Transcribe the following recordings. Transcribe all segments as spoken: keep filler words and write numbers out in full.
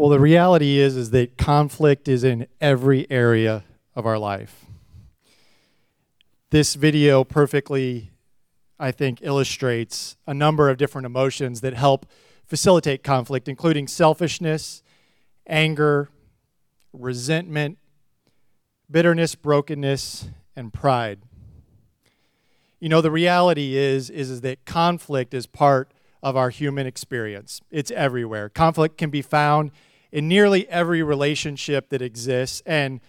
Well, the reality is, is that conflict is in every area of our life. This video perfectly, I think, illustrates a number of different emotions that help facilitate conflict, including selfishness, anger, resentment, bitterness, brokenness, and pride. You know, the reality is, is, is that conflict is part of our human experience. It's everywhere. Conflict can be found in nearly every relationship that exists, and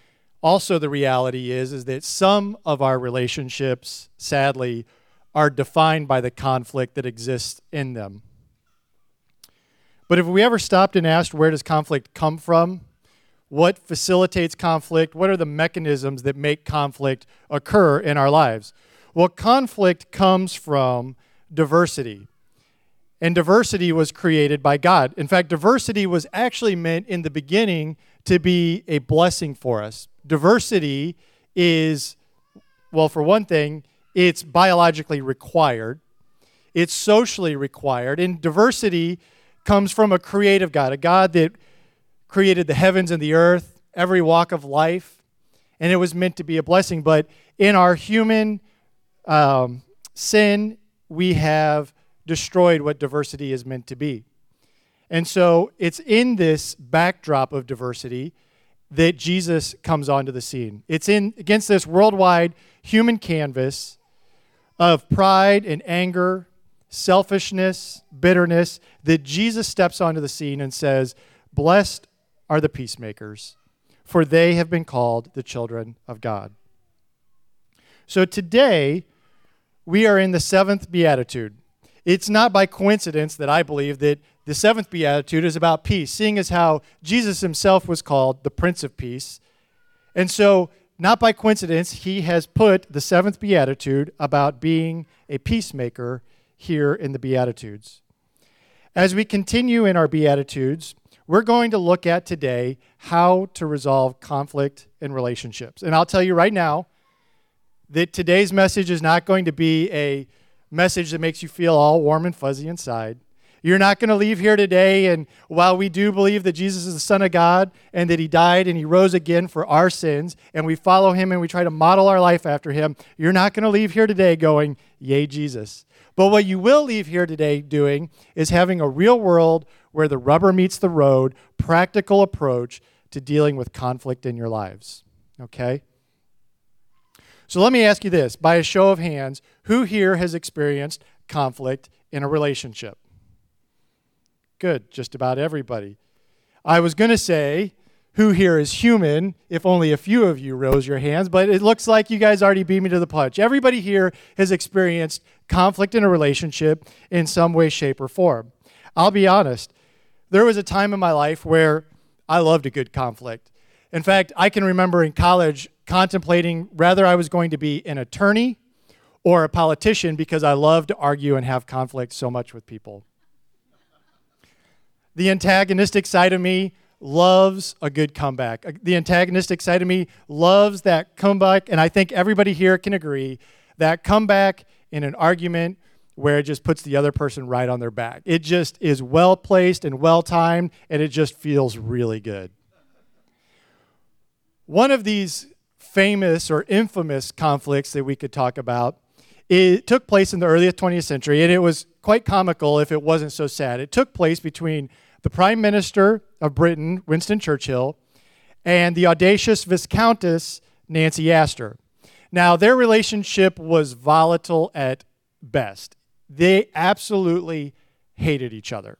also the reality is, is that some of our relationships, sadly, are defined by the conflict that exists in them. But if we ever stopped and asked, where does conflict come from? What facilitates conflict? What are the mechanisms that make conflict occur in our lives? Well, conflict comes from diversity. And diversity was created by God. In fact, diversity was actually meant in the beginning to be a blessing for us. Diversity is, well, for one thing, it's biologically required. It's socially required. And diversity comes from a creative God, a God that created the heavens and the earth, every walk of life, and it was meant to be a blessing. But in our human um, sin, we have destroyed what diversity is meant to be. And so it's in this backdrop of diversity that Jesus comes onto the scene. It's in against this worldwide human canvas of pride and anger, selfishness, bitterness, that Jesus steps onto the scene and says, "Blessed are the peacemakers, for they have been called the children of God." So today, we are in the seventh beatitude. It's not by coincidence that I believe that the seventh beatitude is about peace, seeing as how Jesus himself was called the Prince of Peace. And so, not by coincidence, he has put the seventh beatitude about being a peacemaker here in the Beatitudes. As we continue in our Beatitudes, we're going to look at today how to resolve conflict in relationships. And I'll tell you right now that today's message is not going to be a message that makes you feel all warm and fuzzy inside. You're not going to leave here today, and while we do believe that Jesus is the Son of God and that he died and he rose again for our sins, and we follow him and we try to model our life after him, you're not going to leave here today going, "Yay, Jesus." But what you will leave here today doing is having a real world where the rubber meets the road, practical approach to dealing with conflict in your lives, okay? So let me ask you this, by a show of hands, who here has experienced conflict in a relationship? Good, just about everybody. I was going to say, who here is human, if only a few of you rose your hands, but it looks like you guys already beat me to the punch. Everybody here has experienced conflict in a relationship in some way, shape, or form. I'll be honest, there was a time in my life where I loved a good conflict. In fact, I can remember in college contemplating whether I was going to be an attorney or a politician because I loved to argue and have conflict so much with people. The antagonistic side of me loves a good comeback. The antagonistic side of me loves that comeback, and I think everybody here can agree that comeback in an argument where it just puts the other person right on their back. It just is well-placed and well-timed, and it just feels really good. One of these famous or infamous conflicts that we could talk about, it took place in the early twentieth century, and it was quite comical if it wasn't so sad. It took place between the Prime Minister of Britain, Winston Churchill, and the audacious Viscountess, Nancy Astor. Now, their relationship was volatile at best. They absolutely hated each other.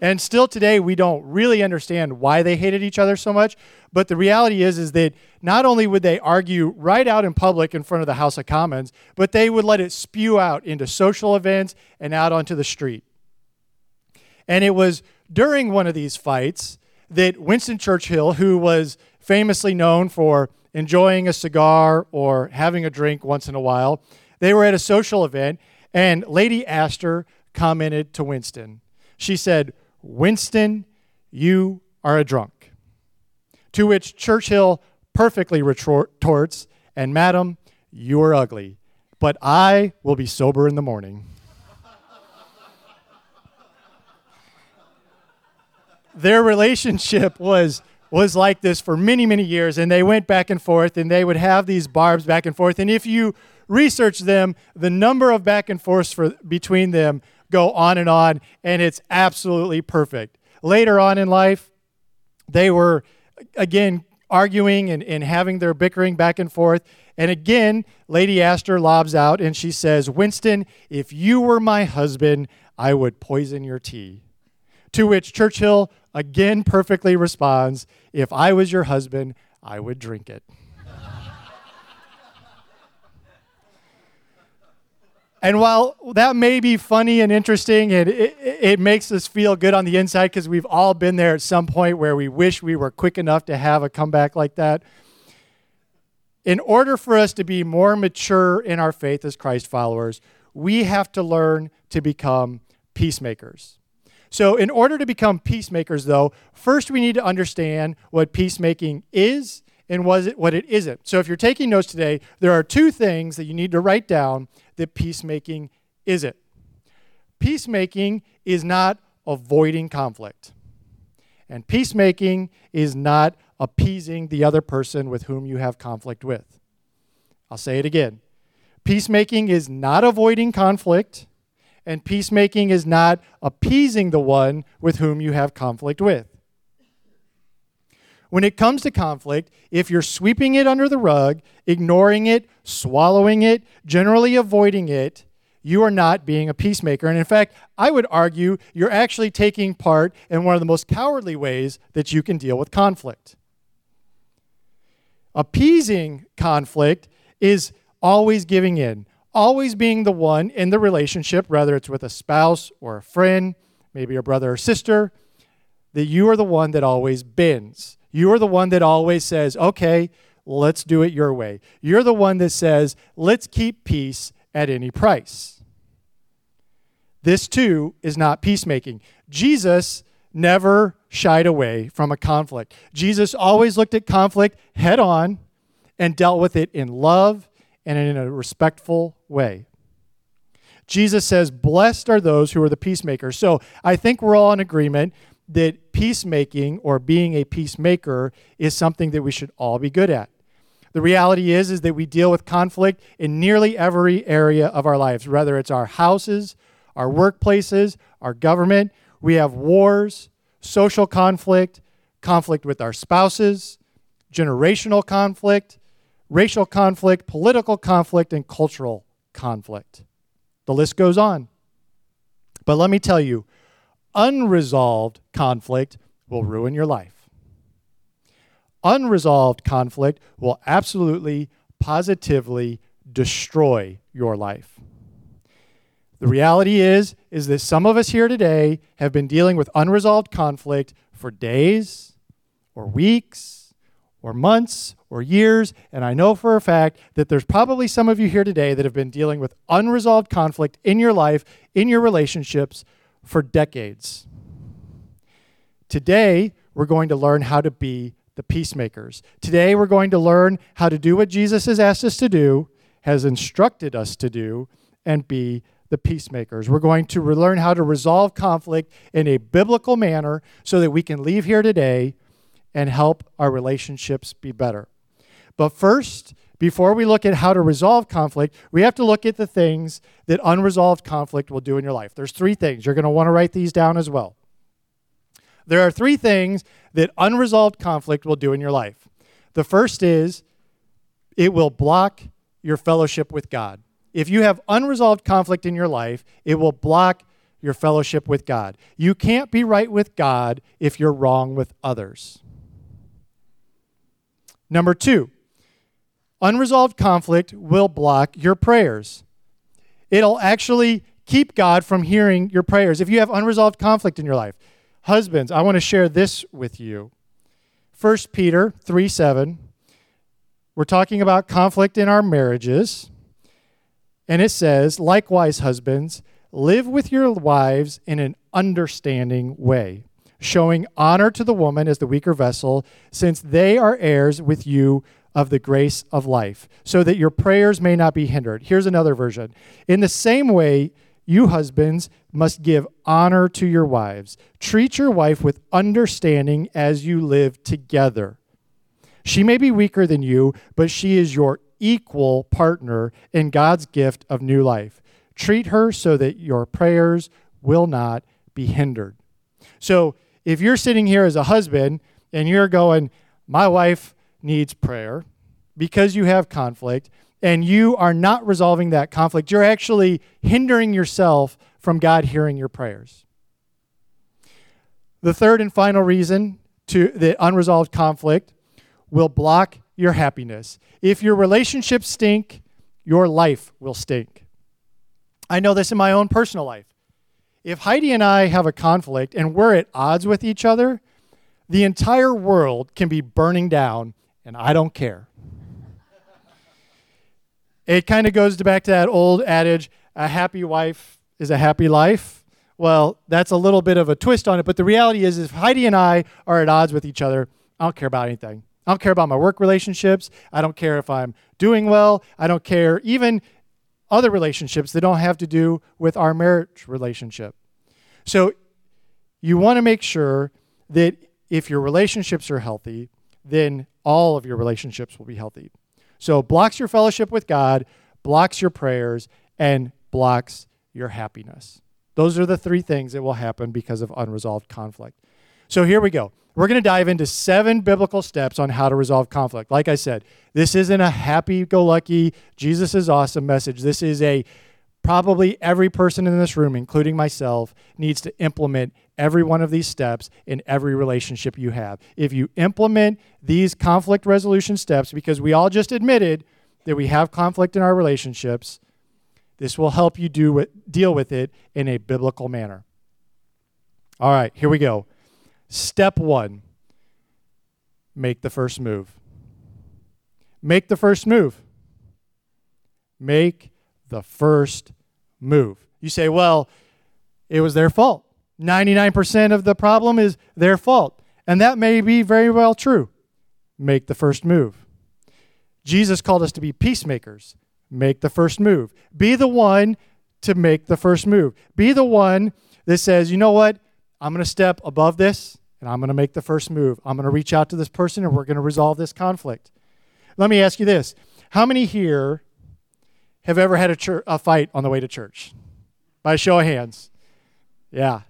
And still today, we don't really understand why they hated each other so much, but the reality is, is that not only would they argue right out in public in front of the House of Commons, but they would let it spew out into social events and out onto the street. And it was during one of these fights that Winston Churchill, who was famously known for enjoying a cigar or having a drink once in a while, they were at a social event, and Lady Astor commented to Winston. She said, "Winston, you are a drunk." To which Churchill perfectly retorts, "And madam, you are ugly, but I will be sober in the morning." their relationship was was like this for many, many years, and they went back and forth, and they would have these barbs back and forth. And if you research them, the number of back and forths for, between them go on and on, and it's absolutely perfect. Later on in life, they were, again, arguing and, and having their bickering back and forth. And again, Lady Astor lobs out, and she says, "Winston, if you were my husband, I would poison your tea." To which Churchill again perfectly responds, "If I was your husband, I would drink it." And while that may be funny and interesting, and it, it, it makes us feel good on the inside because we've all been there at some point where we wish we were quick enough to have a comeback like that, in order for us to be more mature in our faith as Christ followers, we have to learn to become peacemakers. So in order to become peacemakers, though, first we need to understand what peacemaking is and was it what it isn't. So if you're taking notes today, there are two things that you need to write down that peacemaking isn't. Peacemaking is not avoiding conflict. And peacemaking is not appeasing the other person with whom you have conflict with. I'll say it again. Peacemaking is not avoiding conflict, and peacemaking is not appeasing the one with whom you have conflict with. When it comes to conflict, if you're sweeping it under the rug, ignoring it, swallowing it, generally avoiding it, you are not being a peacemaker. And in fact, I would argue you're actually taking part in one of the most cowardly ways that you can deal with conflict. Appeasing conflict is always giving in, always being the one in the relationship, whether it's with a spouse or a friend, maybe a brother or sister, that you are the one that always bends. You are the one that always says, "Okay, let's do it your way." You're the one that says, "Let's keep peace at any price." This too is not peacemaking. Jesus never shied away from a conflict. Jesus always looked at conflict head on and dealt with it in love and in a respectful way. Jesus says, "Blessed are those who are the peacemakers." So I think we're all in agreement that peacemaking or being a peacemaker is something that we should all be good at. The reality is, is that we deal with conflict in nearly every area of our lives, whether it's our houses, our workplaces, our government. We have wars, social conflict, conflict with our spouses, generational conflict, racial conflict, political conflict, and cultural conflict. The list goes on. But let me tell you, unresolved conflict will ruin your life. Unresolved conflict will absolutely, positively destroy your life. The reality is, is that some of us here today have been dealing with unresolved conflict for days or weeks or months or years, and I know for a fact that there's probably some of you here today that have been dealing with unresolved conflict in your life, in your relationships, for decades. Today, we're going to learn how to be the peacemakers. Today, we're going to learn how to do what Jesus has asked us to do, has instructed us to do, and be the peacemakers. We're going to learn how to resolve conflict in a biblical manner so that we can leave here today and help our relationships be better. But first, before we look at how to resolve conflict, we have to look at the things that unresolved conflict will do in your life. There's three things. You're going to want to write these down as well. There are three things that unresolved conflict will do in your life. The first is it will block your fellowship with God. If you have unresolved conflict in your life, it will block your fellowship with God. You can't be right with God if you're wrong with others. Number two, unresolved conflict will block your prayers. It'll actually keep God from hearing your prayers. If you have unresolved conflict in your life, husbands, I want to share this with you. First Peter three seven, we're talking about conflict in our marriages, and it says, "Likewise, husbands, live with your wives in an understanding way, showing honor to the woman as the weaker vessel, since they are heirs with you of the grace of life, so that your prayers may not be hindered." Here's another version. "In the same way, You husbands must give honor to your wives. Treat your wife with understanding as you live together. She may be weaker than you, but she is your equal partner in God's gift of new life. Treat her so that your prayers will not be hindered. So if you're sitting here as a husband and you're going, my wife needs prayer because you have conflict, and you are not resolving that conflict, you're actually hindering yourself from God hearing your prayers. The third and final reason to that unresolved conflict will block your happiness. If your relationships stink, your life will stink. I know this in my own personal life. If Heidi and I have a conflict and we're at odds with each other, the entire world can be burning down, and I don't care. It kind of goes back to that old adage, a happy wife is a happy life. Well, that's a little bit of a twist on it, but the reality is if Heidi and I are at odds with each other, I don't care about anything. I don't care about my work relationships. I don't care if I'm doing well. I don't care even other relationships that don't have to do with our marriage relationship. So you want to make sure that if your relationships are healthy, then all of your relationships will be healthy. So blocks your fellowship with God, blocks your prayers, and blocks your happiness. Those are the three things that will happen because of unresolved conflict. So here we go. We're going to dive into seven biblical steps on how to resolve conflict. Like I said, this isn't a happy-go-lucky, Jesus is awesome message. This is a probably every person in this room, including myself, needs to implement every one of these steps in every relationship you have. If you implement these conflict resolution steps, because we all just admitted that we have conflict in our relationships, this will help you do with, deal with it in a biblical manner. All right, here we go. Step one, make the first move. Make the first move. Make the first move. You say, well, it was their fault. ninety-nine percent of the problem is their fault. And that may be very well true. Make the first move. Jesus called us to be peacemakers. Make the first move. Be the one to make the first move. Be the one that says, you know what? I'm going to step above this, and I'm going to make the first move. I'm going to reach out to this person, and we're going to resolve this conflict. Let me ask you this. How many here have ever had a, church, a fight on the way to church? By a show of hands. Yeah.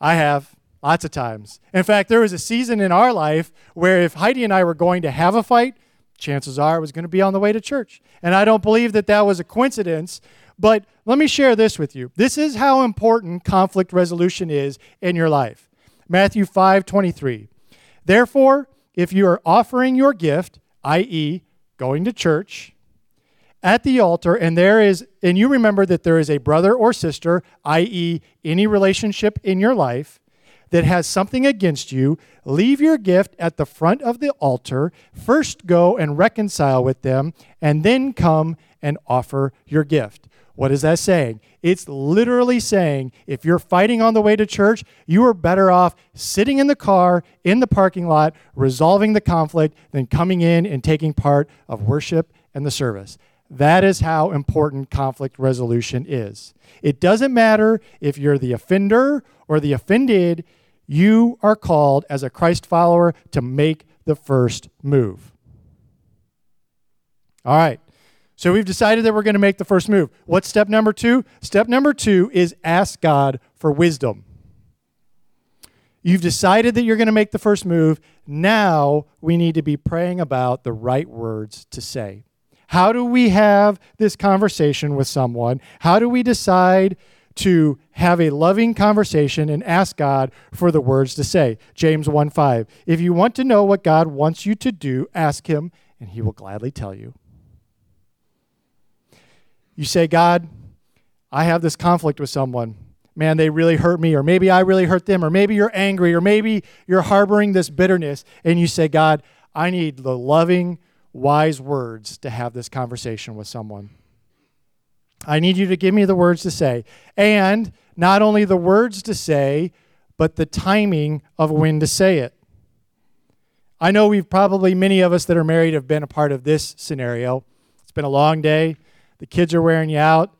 I have, lots of times. In fact, there was a season in our life where if Heidi and I were going to have a fight, chances are it was going to be on the way to church. And I don't believe that that was a coincidence, but let me share this with you. This is how important conflict resolution is in your life. Matthew five twenty-three. Therefore, if you are offering your gift, that is going to church, at the altar, and there is, and you remember that there is a brother or sister, that is any relationship in your life that has something against you, leave your gift at the front of the altar, first go and reconcile with them, and then come and offer your gift. What is that saying? It's literally saying if you're fighting on the way to church, you are better off sitting in the car, in the parking lot, resolving the conflict than coming in and taking part of worship and the service. That is how important conflict resolution is. It doesn't matter if you're the offender or the offended, you are called as a Christ follower to make the first move. All right, so we've decided that we're going to make the first move. What's step number two? Step number two is ask God for wisdom. You've decided that you're going to make the first move. Now we need to be praying about the right words to say. How do we have this conversation with someone? How do we decide to have a loving conversation and ask God for the words to say? James one five, if you want to know what God wants you to do, ask him, and he will gladly tell you. You say, God, I have this conflict with someone. Man, they really hurt me, or maybe I really hurt them, or maybe you're angry, or maybe you're harboring this bitterness, and you say, God, I need the loving wise words to have this conversation with someone. I need you to give me the words to say, and not only the words to say, but the timing of when to say it. I know we've probably, many of us that are married have been a part of this scenario. It's been a long day. The kids are wearing you out.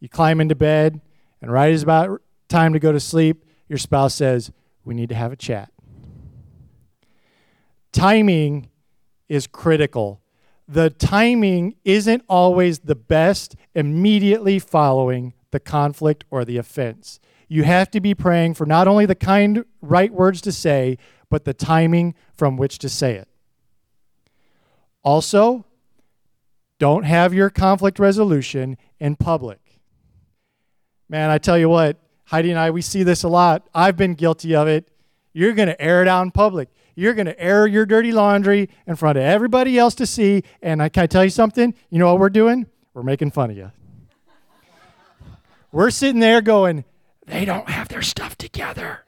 You climb into bed, and right as about time to go to sleep, your spouse says, "We need to have a chat." Timing is critical. The timing isn't always the best immediately following the conflict or the offense. You have to be praying for not only the kind right words to say, but the timing from which to say it. Also, don't have your conflict resolution in public. Man, I tell you what, Heidi and I, we see this a lot. I've been guilty of it. You're going to air it out in public. You're going to air your dirty laundry in front of everybody else to see. And I, can I tell you something? You know what we're doing? We're making fun of you. We're sitting there going, "They don't have their stuff together."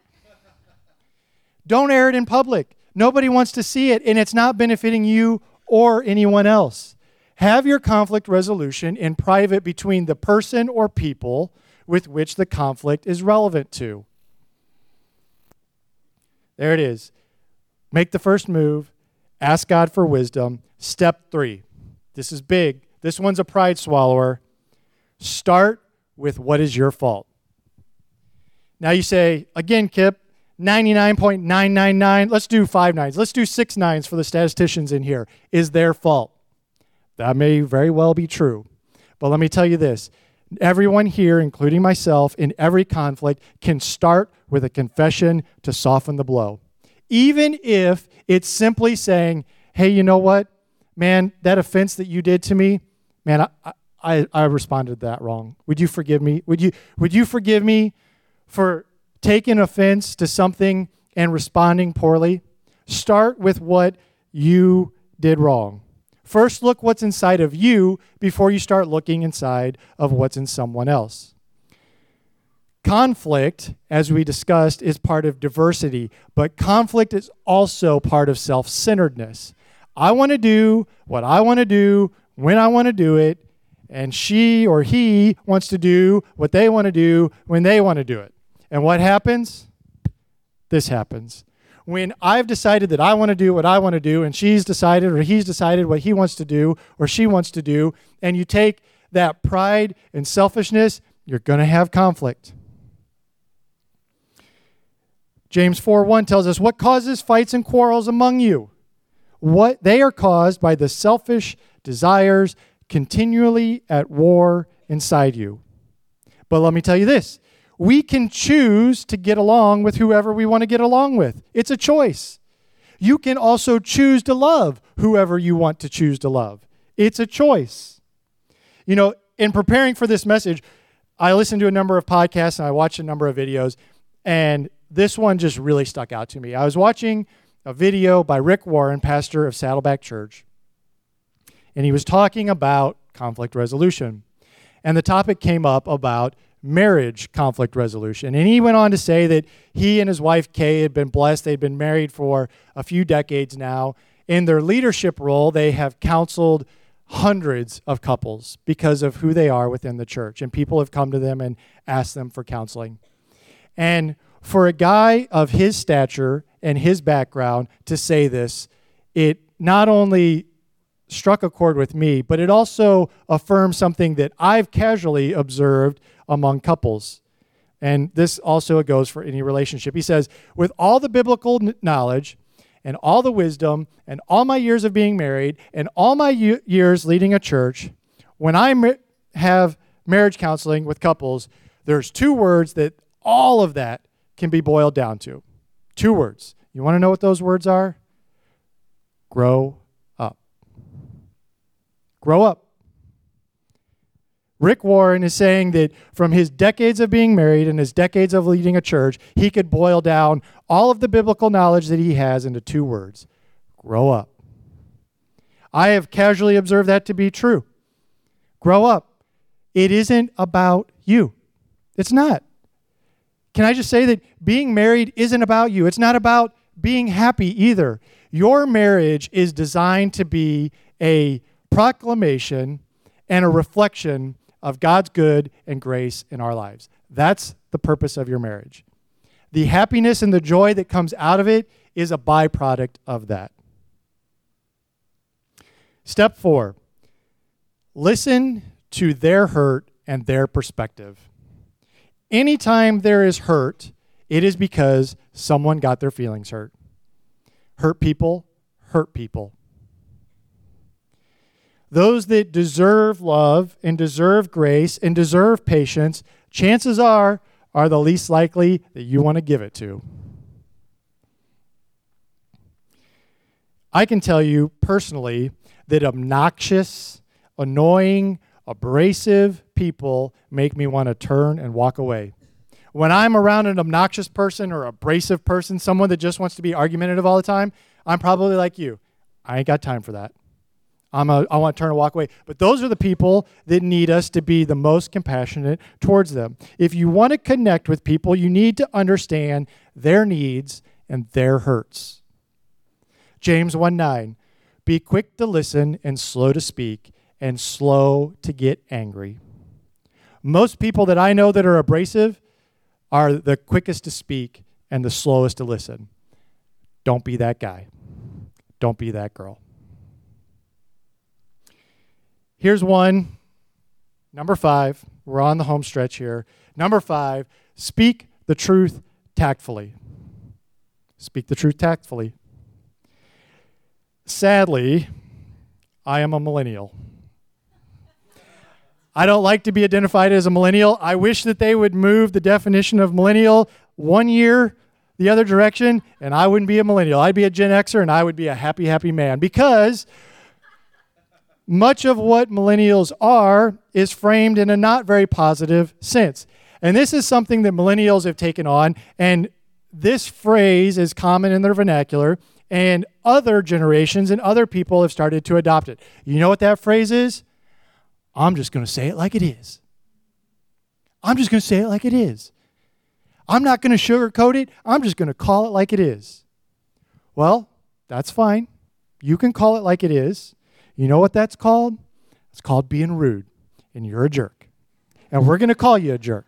Don't air it in public. Nobody wants to see it, and it's not benefiting you or anyone else. Have your conflict resolution in private between the person or people with which the conflict is relevant to. There it is. Make the first move. Ask God for wisdom. Step three. This is big. This one's a pride swallower. Start with what is your fault. Now you say, again, Kip, ninety-nine point nine nine nine. Let's do five nines. Let's do six nines for the statisticians in here. Is their fault. That may very well be true. But let me tell you this. Everyone here, including myself, in every conflict can start with a confession to soften the blow. Even if it's simply saying, "Hey, you know what? Man, that offense that you did to me, man, I I, I responded to that wrong. Would you forgive me? Would you would you forgive me for taking offense to something and responding poorly?" Start with what you did wrong. First, look what's inside of you before you start looking inside of what's in someone else. Conflict, as we discussed, is part of diversity, but conflict is also part of self-centeredness. I want to do what I want to do when I want to do it, and she or he wants to do what they want to do when they want to do it. And what happens? This happens. When I've decided that I want to do what I want to do, and she's decided or he's decided what he wants to do or she wants to do, and you take that pride and selfishness, you're going to have conflict. James four one tells us, "What causes fights and quarrels among you? What they are caused by the selfish desires continually at war inside you." But let me tell you this. We can choose to get along with whoever we want to get along with. It's a choice. You can also choose to love whoever you want to choose to love. It's a choice. You know, in preparing for this message, I listened to a number of podcasts and I watched a number of videos, and this one just really stuck out to me. I was watching a video by Rick Warren, pastor of Saddleback Church, and he was talking about conflict resolution. And the topic came up about marriage conflict resolution. And he went on to say that he and his wife, Kay, had been blessed. They'd been married for a few decades now. In their leadership role, they have counseled hundreds of couples because of who they are within the church. And people have come to them and asked them for counseling. And for a guy of his stature and his background to say this, it not only struck a chord with me, but it also affirms something that I've casually observed among couples. And this also goes for any relationship. He says, "With all the biblical knowledge and all the wisdom and all my years of being married and all my years leading a church, when I have marriage counseling with couples, there's two words that all of that can be boiled down to. Two words. You want to know what those words are? Grow up. Grow up." Rick Warren is saying that from his decades of being married and his decades of leading a church, he could boil down all of the biblical knowledge that he has into two words: grow up. I have casually observed that to be true. Grow up. It isn't about you. It's not. Can I just say that being married isn't about you? It's not about being happy either. Your marriage is designed to be a proclamation and a reflection of God's good and grace in our lives. That's the purpose of your marriage. The happiness and the joy that comes out of it is a byproduct of that. Step four, listen to their hurt and their perspective. Anytime there is hurt, it is because someone got their feelings hurt. Hurt people hurt people. Those that deserve love and deserve grace and deserve patience, chances are, are the least likely that you want to give it to. I can tell you personally that obnoxious, annoying, abrasive people make me want to turn and walk away. When I'm around an obnoxious person or abrasive person, someone that just wants to be argumentative all the time, I'm probably like you. I ain't got time for that. I'm a, I want to turn and walk away. But those are the people that need us to be the most compassionate towards them. If you want to connect with people, you need to understand their needs and their hurts. James one nine, be quick to listen and slow to speak and slow to get angry. Most people that I know that are abrasive are the quickest to speak and the slowest to listen. Don't be that guy. Don't be that girl. Here's one, number five. We're on the home stretch here. Number five, speak the truth tactfully. Speak the truth tactfully. Sadly, I am a millennial. I don't like to be identified as a millennial. I wish that they would move the definition of millennial one year the other direction, and I wouldn't be a millennial. I'd be a Gen Xer, and I would be a happy, happy man, because much of what millennials are is framed in a not very positive sense. And this is something that millennials have taken on, and this phrase is common in their vernacular, and other generations and other people have started to adopt it. You know what that phrase is? I'm just going to say it like it is. I'm just going to say it like it is. I'm not going to sugarcoat it. I'm just going to call it like it is. Well, that's fine. You can call it like it is. You know what that's called? It's called being rude, and you're a jerk. And we're going to call you a jerk.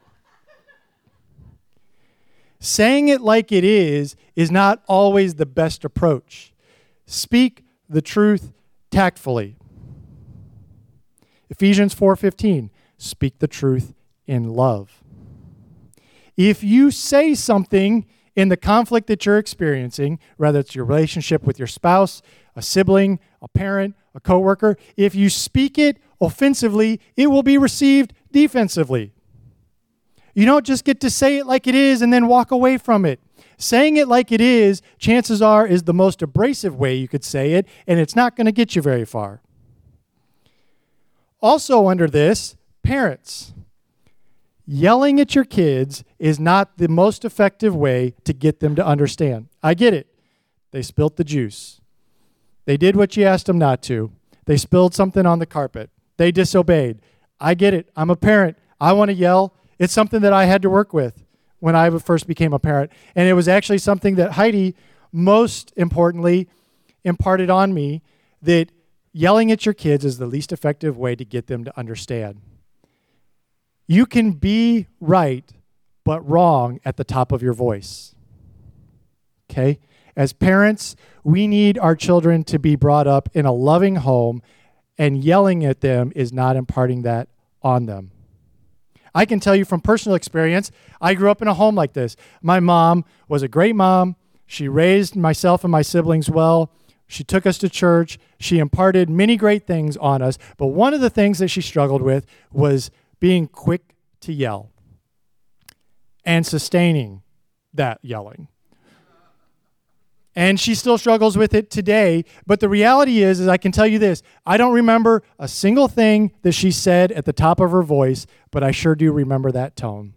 Saying it like it is is not always the best approach. Speak the truth tactfully. Ephesians four fifteen, speak the truth in love. If you say something in the conflict that you're experiencing, whether it's your relationship with your spouse, a sibling, a parent, a coworker, if you speak it offensively, it will be received defensively. You don't just get to say it like it is and then walk away from it. Saying it like it is, chances are, is the most abrasive way you could say it, and it's not going to get you very far. Also under this, parents. Yelling at your kids is not the most effective way to get them to understand. I get it. They spilt the juice. They did what you asked them not to. They spilled something on the carpet. They disobeyed. I get it. I'm a parent. I want to yell. It's something that I had to work with when I first became a parent. And it was actually something that Heidi, most importantly, imparted on me, that yelling at your kids is the least effective way to get them to understand. You can be right, but wrong at the top of your voice. Okay? As parents, we need our children to be brought up in a loving home, and yelling at them is not imparting that on them. I can tell you from personal experience, I grew up in a home like this. My mom was a great mom. She raised myself and my siblings well. She took us to church. She imparted many great things on us. But one of the things that she struggled with was being quick to yell and sustaining that yelling. And she still struggles with it today. But the reality is, is I can tell you this, I don't remember a single thing that she said at the top of her voice, but I sure do remember that tone.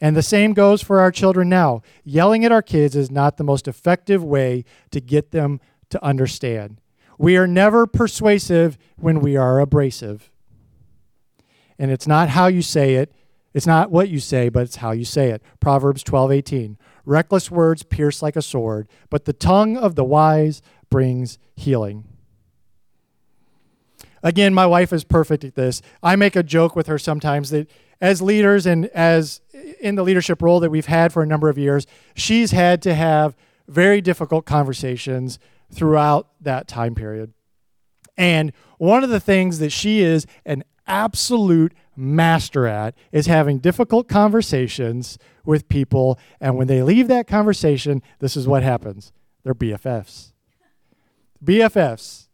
And the same goes for our children now. Yelling at our kids is not the most effective way to get them to understand. We are never persuasive when we are abrasive. And it's not how you say it. It's not what you say, but it's how you say it. Proverbs twelve eighteen. Reckless words pierce like a sword, but the tongue of the wise brings healing. Again, my wife is perfect at this. I make a joke with her sometimes that as leaders and as in the leadership role that we've had for a number of years, she's had to have very difficult conversations throughout that time period. And one of the things that she is an absolute master at is having difficult conversations with people. And when they leave that conversation, this is what happens. They're B F Fs. B F Fs.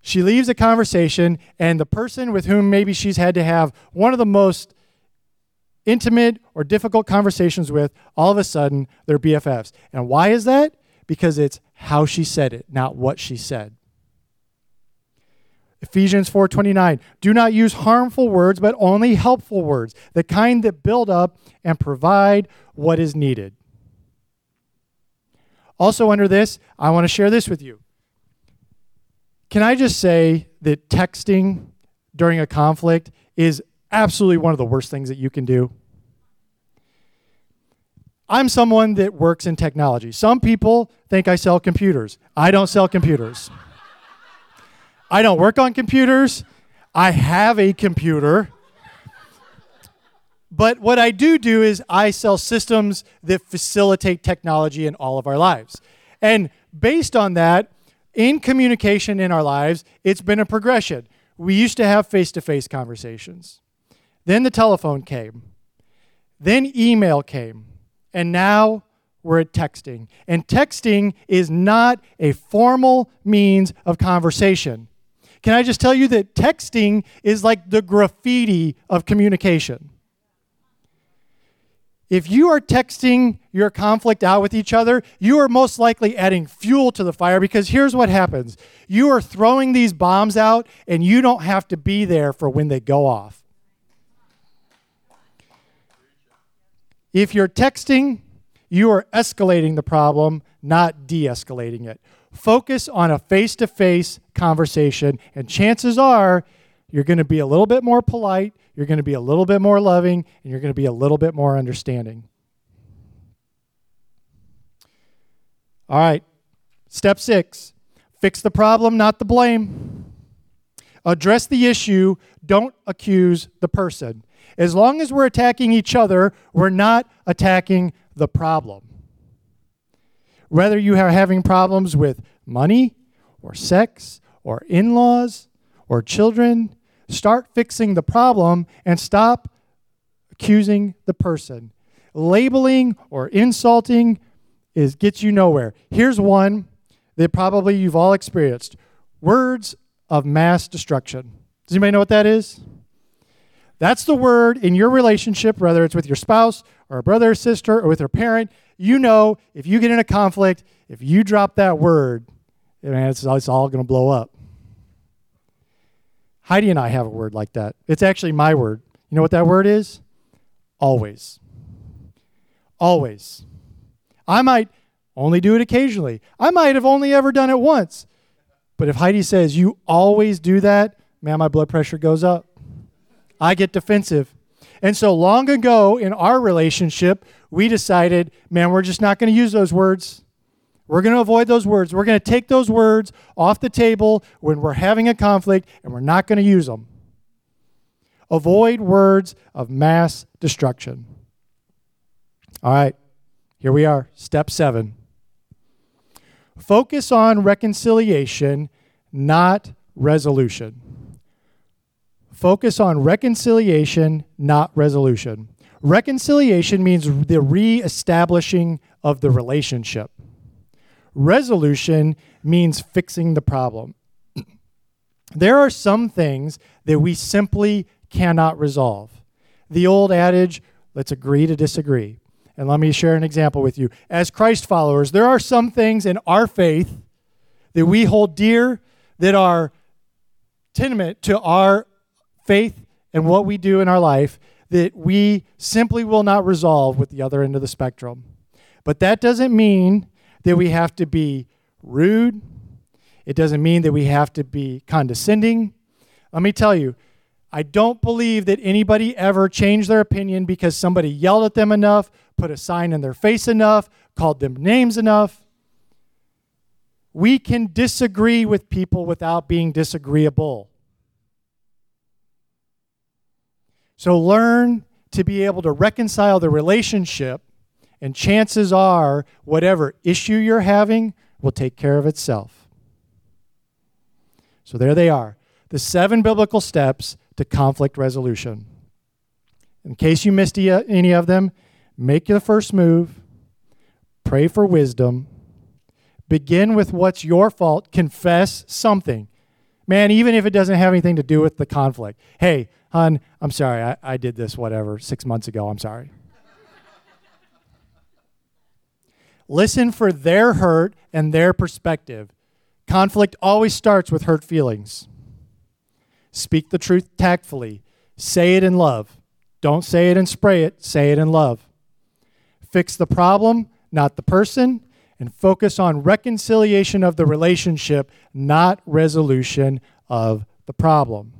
She leaves a conversation, and the person with whom maybe she's had to have one of the most intimate or difficult conversations with, all of a sudden, they're B F Fs. And why is that? Because it's how she said it, not what she said. Ephesians four twenty-nine, do not use harmful words, but only helpful words, the kind that build up and provide what is needed. Also under this, I want to share this with you. Can I just say that texting during a conflict is absolutely one of the worst things that you can do? I'm someone that works in technology. Some people think I sell computers. I don't sell computers. I don't work on computers. I have a computer. But what I do do is I sell systems that facilitate technology in all of our lives. And based on that, in communication in our lives, it's been a progression. We used to have face-to-face conversations. Then the telephone came. Then email came. And now we're at texting. And texting is not a formal means of conversation. Can I just tell you that texting is like the graffiti of communication? If you are texting your conflict out with each other, you are most likely adding fuel to the fire, because here's what happens. You are throwing these bombs out, and you don't have to be there for when they go off. If you're texting, you are escalating the problem, not de-escalating it. Focus on a face-to-face conversation, and chances are you're going to be a little bit more polite, you're going to be a little bit more loving, and you're going to be a little bit more understanding. All right, step six, fix the problem, not the blame. Address the issue, don't accuse the person. As long as we're attacking each other, we're not attacking the problem. Whether you are having problems with money or sex or in-laws or children, start fixing the problem and stop accusing the person. Labeling or insulting is gets you nowhere. Here's one that probably you've all experienced. Words of mass destruction. Does anybody know what that is? That's the word in your relationship, whether it's with your spouse or a brother or sister or with your parent. You know, if you get in a conflict, if you drop that word, man, it's, it's all going to blow up. Heidi and I have a word like that. It's actually my word. You know what that word is? Always. Always. I might only do it occasionally. I might have only ever done it once. But if Heidi says, you always do that, man, my blood pressure goes up. I get defensive. And so long ago in our relationship, we decided, man, we're just not going to use those words. We're going to avoid those words. We're going to take those words off the table when we're having a conflict, and we're not going to use them. Avoid words of mass destruction. All right, here we are, step seven. Focus on reconciliation, not resolution. Focus on reconciliation, not resolution. Reconciliation means the reestablishing of the relationship. Resolution means fixing the problem. There are some things that we simply cannot resolve. The old adage, let's agree to disagree. And let me share an example with you. As Christ followers, there are some things in our faith that we hold dear that are tenement to our faith and what we do in our life that we simply will not resolve with the other end of the spectrum. But that doesn't mean that we have to be rude. It doesn't mean that we have to be condescending. Let me tell you, I don't believe that anybody ever changed their opinion because somebody yelled at them enough, put a sign in their face enough, called them names enough. We can disagree with people without being disagreeable. So learn to be able to reconcile the relationship, and chances are whatever issue you're having will take care of itself. So there they are, the seven biblical steps to conflict resolution. In case you missed any of them, make your first move, pray for wisdom, begin with what's your fault, confess something. Man, even if it doesn't have anything to do with the conflict. Hey, hon, I'm sorry, I, I did this, whatever, six months ago, I'm sorry. Listen for their hurt and their perspective. Conflict always starts with hurt feelings. Speak the truth tactfully. Say it in love. Don't say it and spray it. Say it in love. Fix the problem, not the person, and focus on reconciliation of the relationship, not resolution of the problem.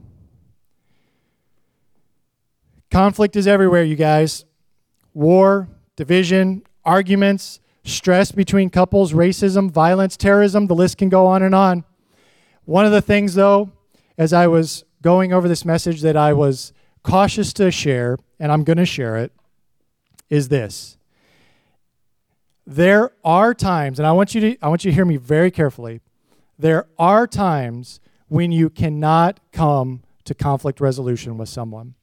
Conflict is everywhere, you guys. War, division, arguments, stress between couples, racism, violence, terrorism, the list can go on and on. One of the things, though, as I was going over this message that I was cautious to share, and I'm going to share it, is this. There are times, and I want you to I want you to hear me very carefully. There are times when you cannot come to conflict resolution with someone.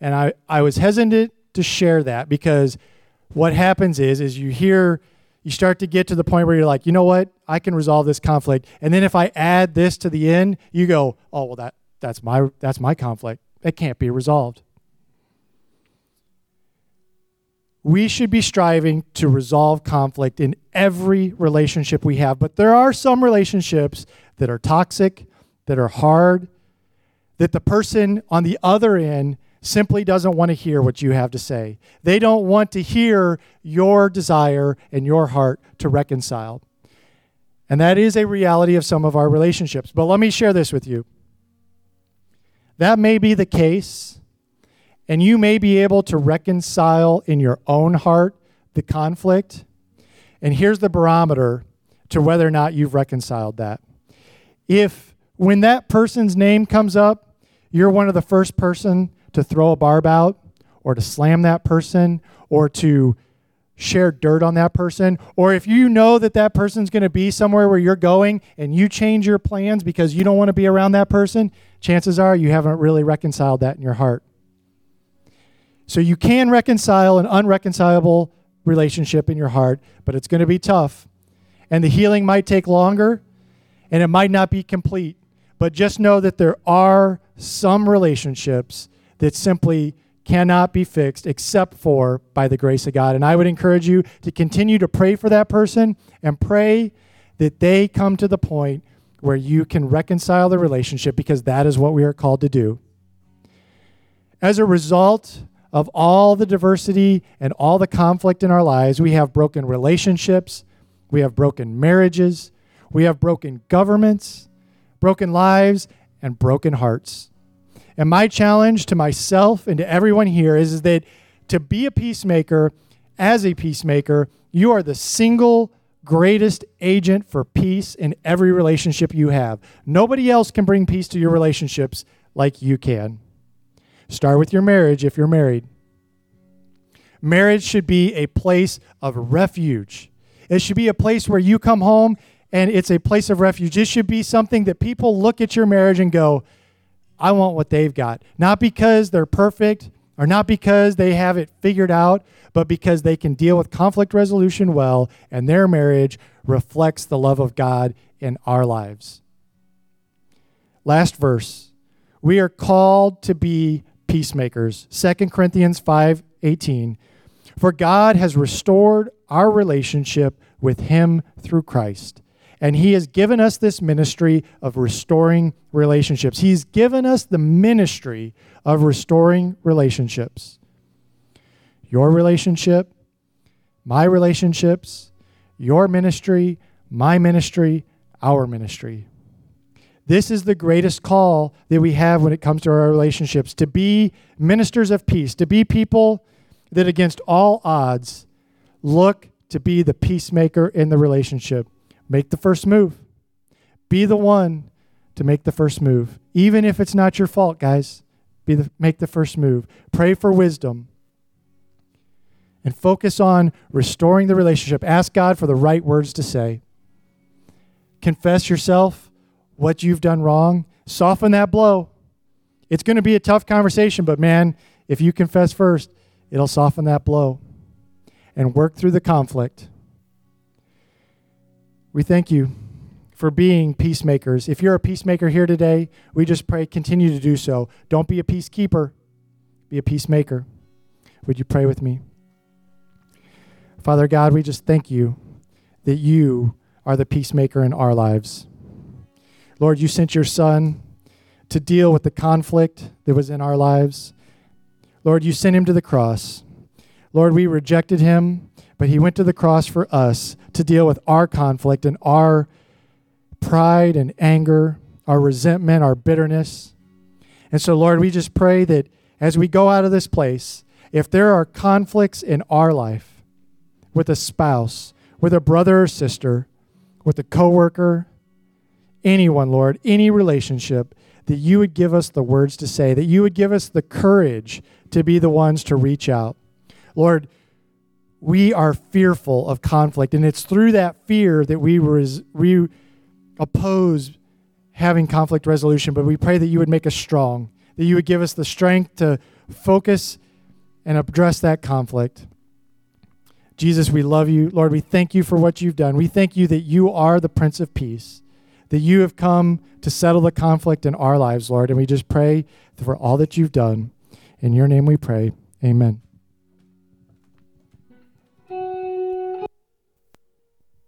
And I, I was hesitant to share that because what happens is, is you hear, you start to get to the point where you're like, you know what, I can resolve this conflict. And then if I add this to the end, you go, oh, well, that that's my that's my conflict. It can't be resolved. We should be striving to resolve conflict in every relationship we have. But there are some relationships that are toxic, that are hard, that the person on the other end simply doesn't want to hear what you have to say. They don't want to hear your desire and your heart to reconcile. And that is a reality of some of our relationships. But let me share this with you. That may be the case, and you may be able to reconcile in your own heart the conflict. And here's the barometer to whether or not you've reconciled that. If when that person's name comes up, you're one of the first person to throw a barb out or to slam that person or to share dirt on that person, or if you know that that person's going to be somewhere where you're going and you change your plans because you don't want to be around that person, chances are you haven't really reconciled that in your heart. So you can reconcile an unreconcilable relationship in your heart, but it's going to be tough. And the healing might take longer, and it might not be complete. But just know that there are some relationships that simply cannot be fixed except for by the grace of God. And I would encourage you to continue to pray for that person and pray that they come to the point where you can reconcile the relationship, because that is what we are called to do. As a result of all the diversity and all the conflict in our lives, we have broken relationships, we have broken marriages, we have broken governments, broken lives, and broken hearts. And my challenge to myself and to everyone here is, is that to be a peacemaker, as a peacemaker, you are the single greatest agent for peace in every relationship you have. Nobody else can bring peace to your relationships like you can. Start with your marriage if you're married. Marriage should be a place of refuge. It should be a place where you come home and it's a place of refuge. It should be something that people look at your marriage and go, I want what they've got. Not because they're perfect or not because they have it figured out, but because they can deal with conflict resolution well and their marriage reflects the love of God in our lives. Last verse. We are called to be peacemakers. Second Corinthians five eighteen. For God has restored our relationship with him through Christ, and he has given us this ministry of restoring relationships. He's given us the ministry of restoring relationships. Your relationship, my relationships, your ministry, my ministry, our ministry. This is the greatest call that we have when it comes to our relationships, to be ministers of peace, to be people that against all odds look to be the peacemaker in the relationship. Make the first move. Be the one to make the first move. Even if it's not your fault, guys, be the, make the first move. Pray for wisdom and focus on restoring the relationship. Ask God for the right words to say. Confess yourself, what you've done wrong, soften that blow. It's going to be a tough conversation, but man, if you confess first, it'll soften that blow and work through the conflict. We thank you for being peacemakers. If you're a peacemaker here today, we just pray continue to do so. Don't be a peacekeeper. Be a peacemaker. Would you pray with me? Father God, we just thank you that you are the peacemaker in our lives. Lord, you sent your Son to deal with the conflict that was in our lives. Lord, you sent him to the cross. Lord, we rejected him, but he went to the cross for us to deal with our conflict and our pride and anger, our resentment, our bitterness. And so, Lord, we just pray that as we go out of this place, if there are conflicts in our life with a spouse, with a brother or sister, with a coworker, anyone, Lord, any relationship, that you would give us the words to say, that you would give us the courage to be the ones to reach out. Lord, we are fearful of conflict, and it's through that fear that we, res- we oppose having conflict resolution, but we pray that you would make us strong, that you would give us the strength to focus and address that conflict. Jesus, we love you. Lord, we thank you for what you've done. We thank you that you are the Prince of Peace, that you have come to settle the conflict in our lives, Lord. And we just pray for all that you've done. In your name we pray. Amen.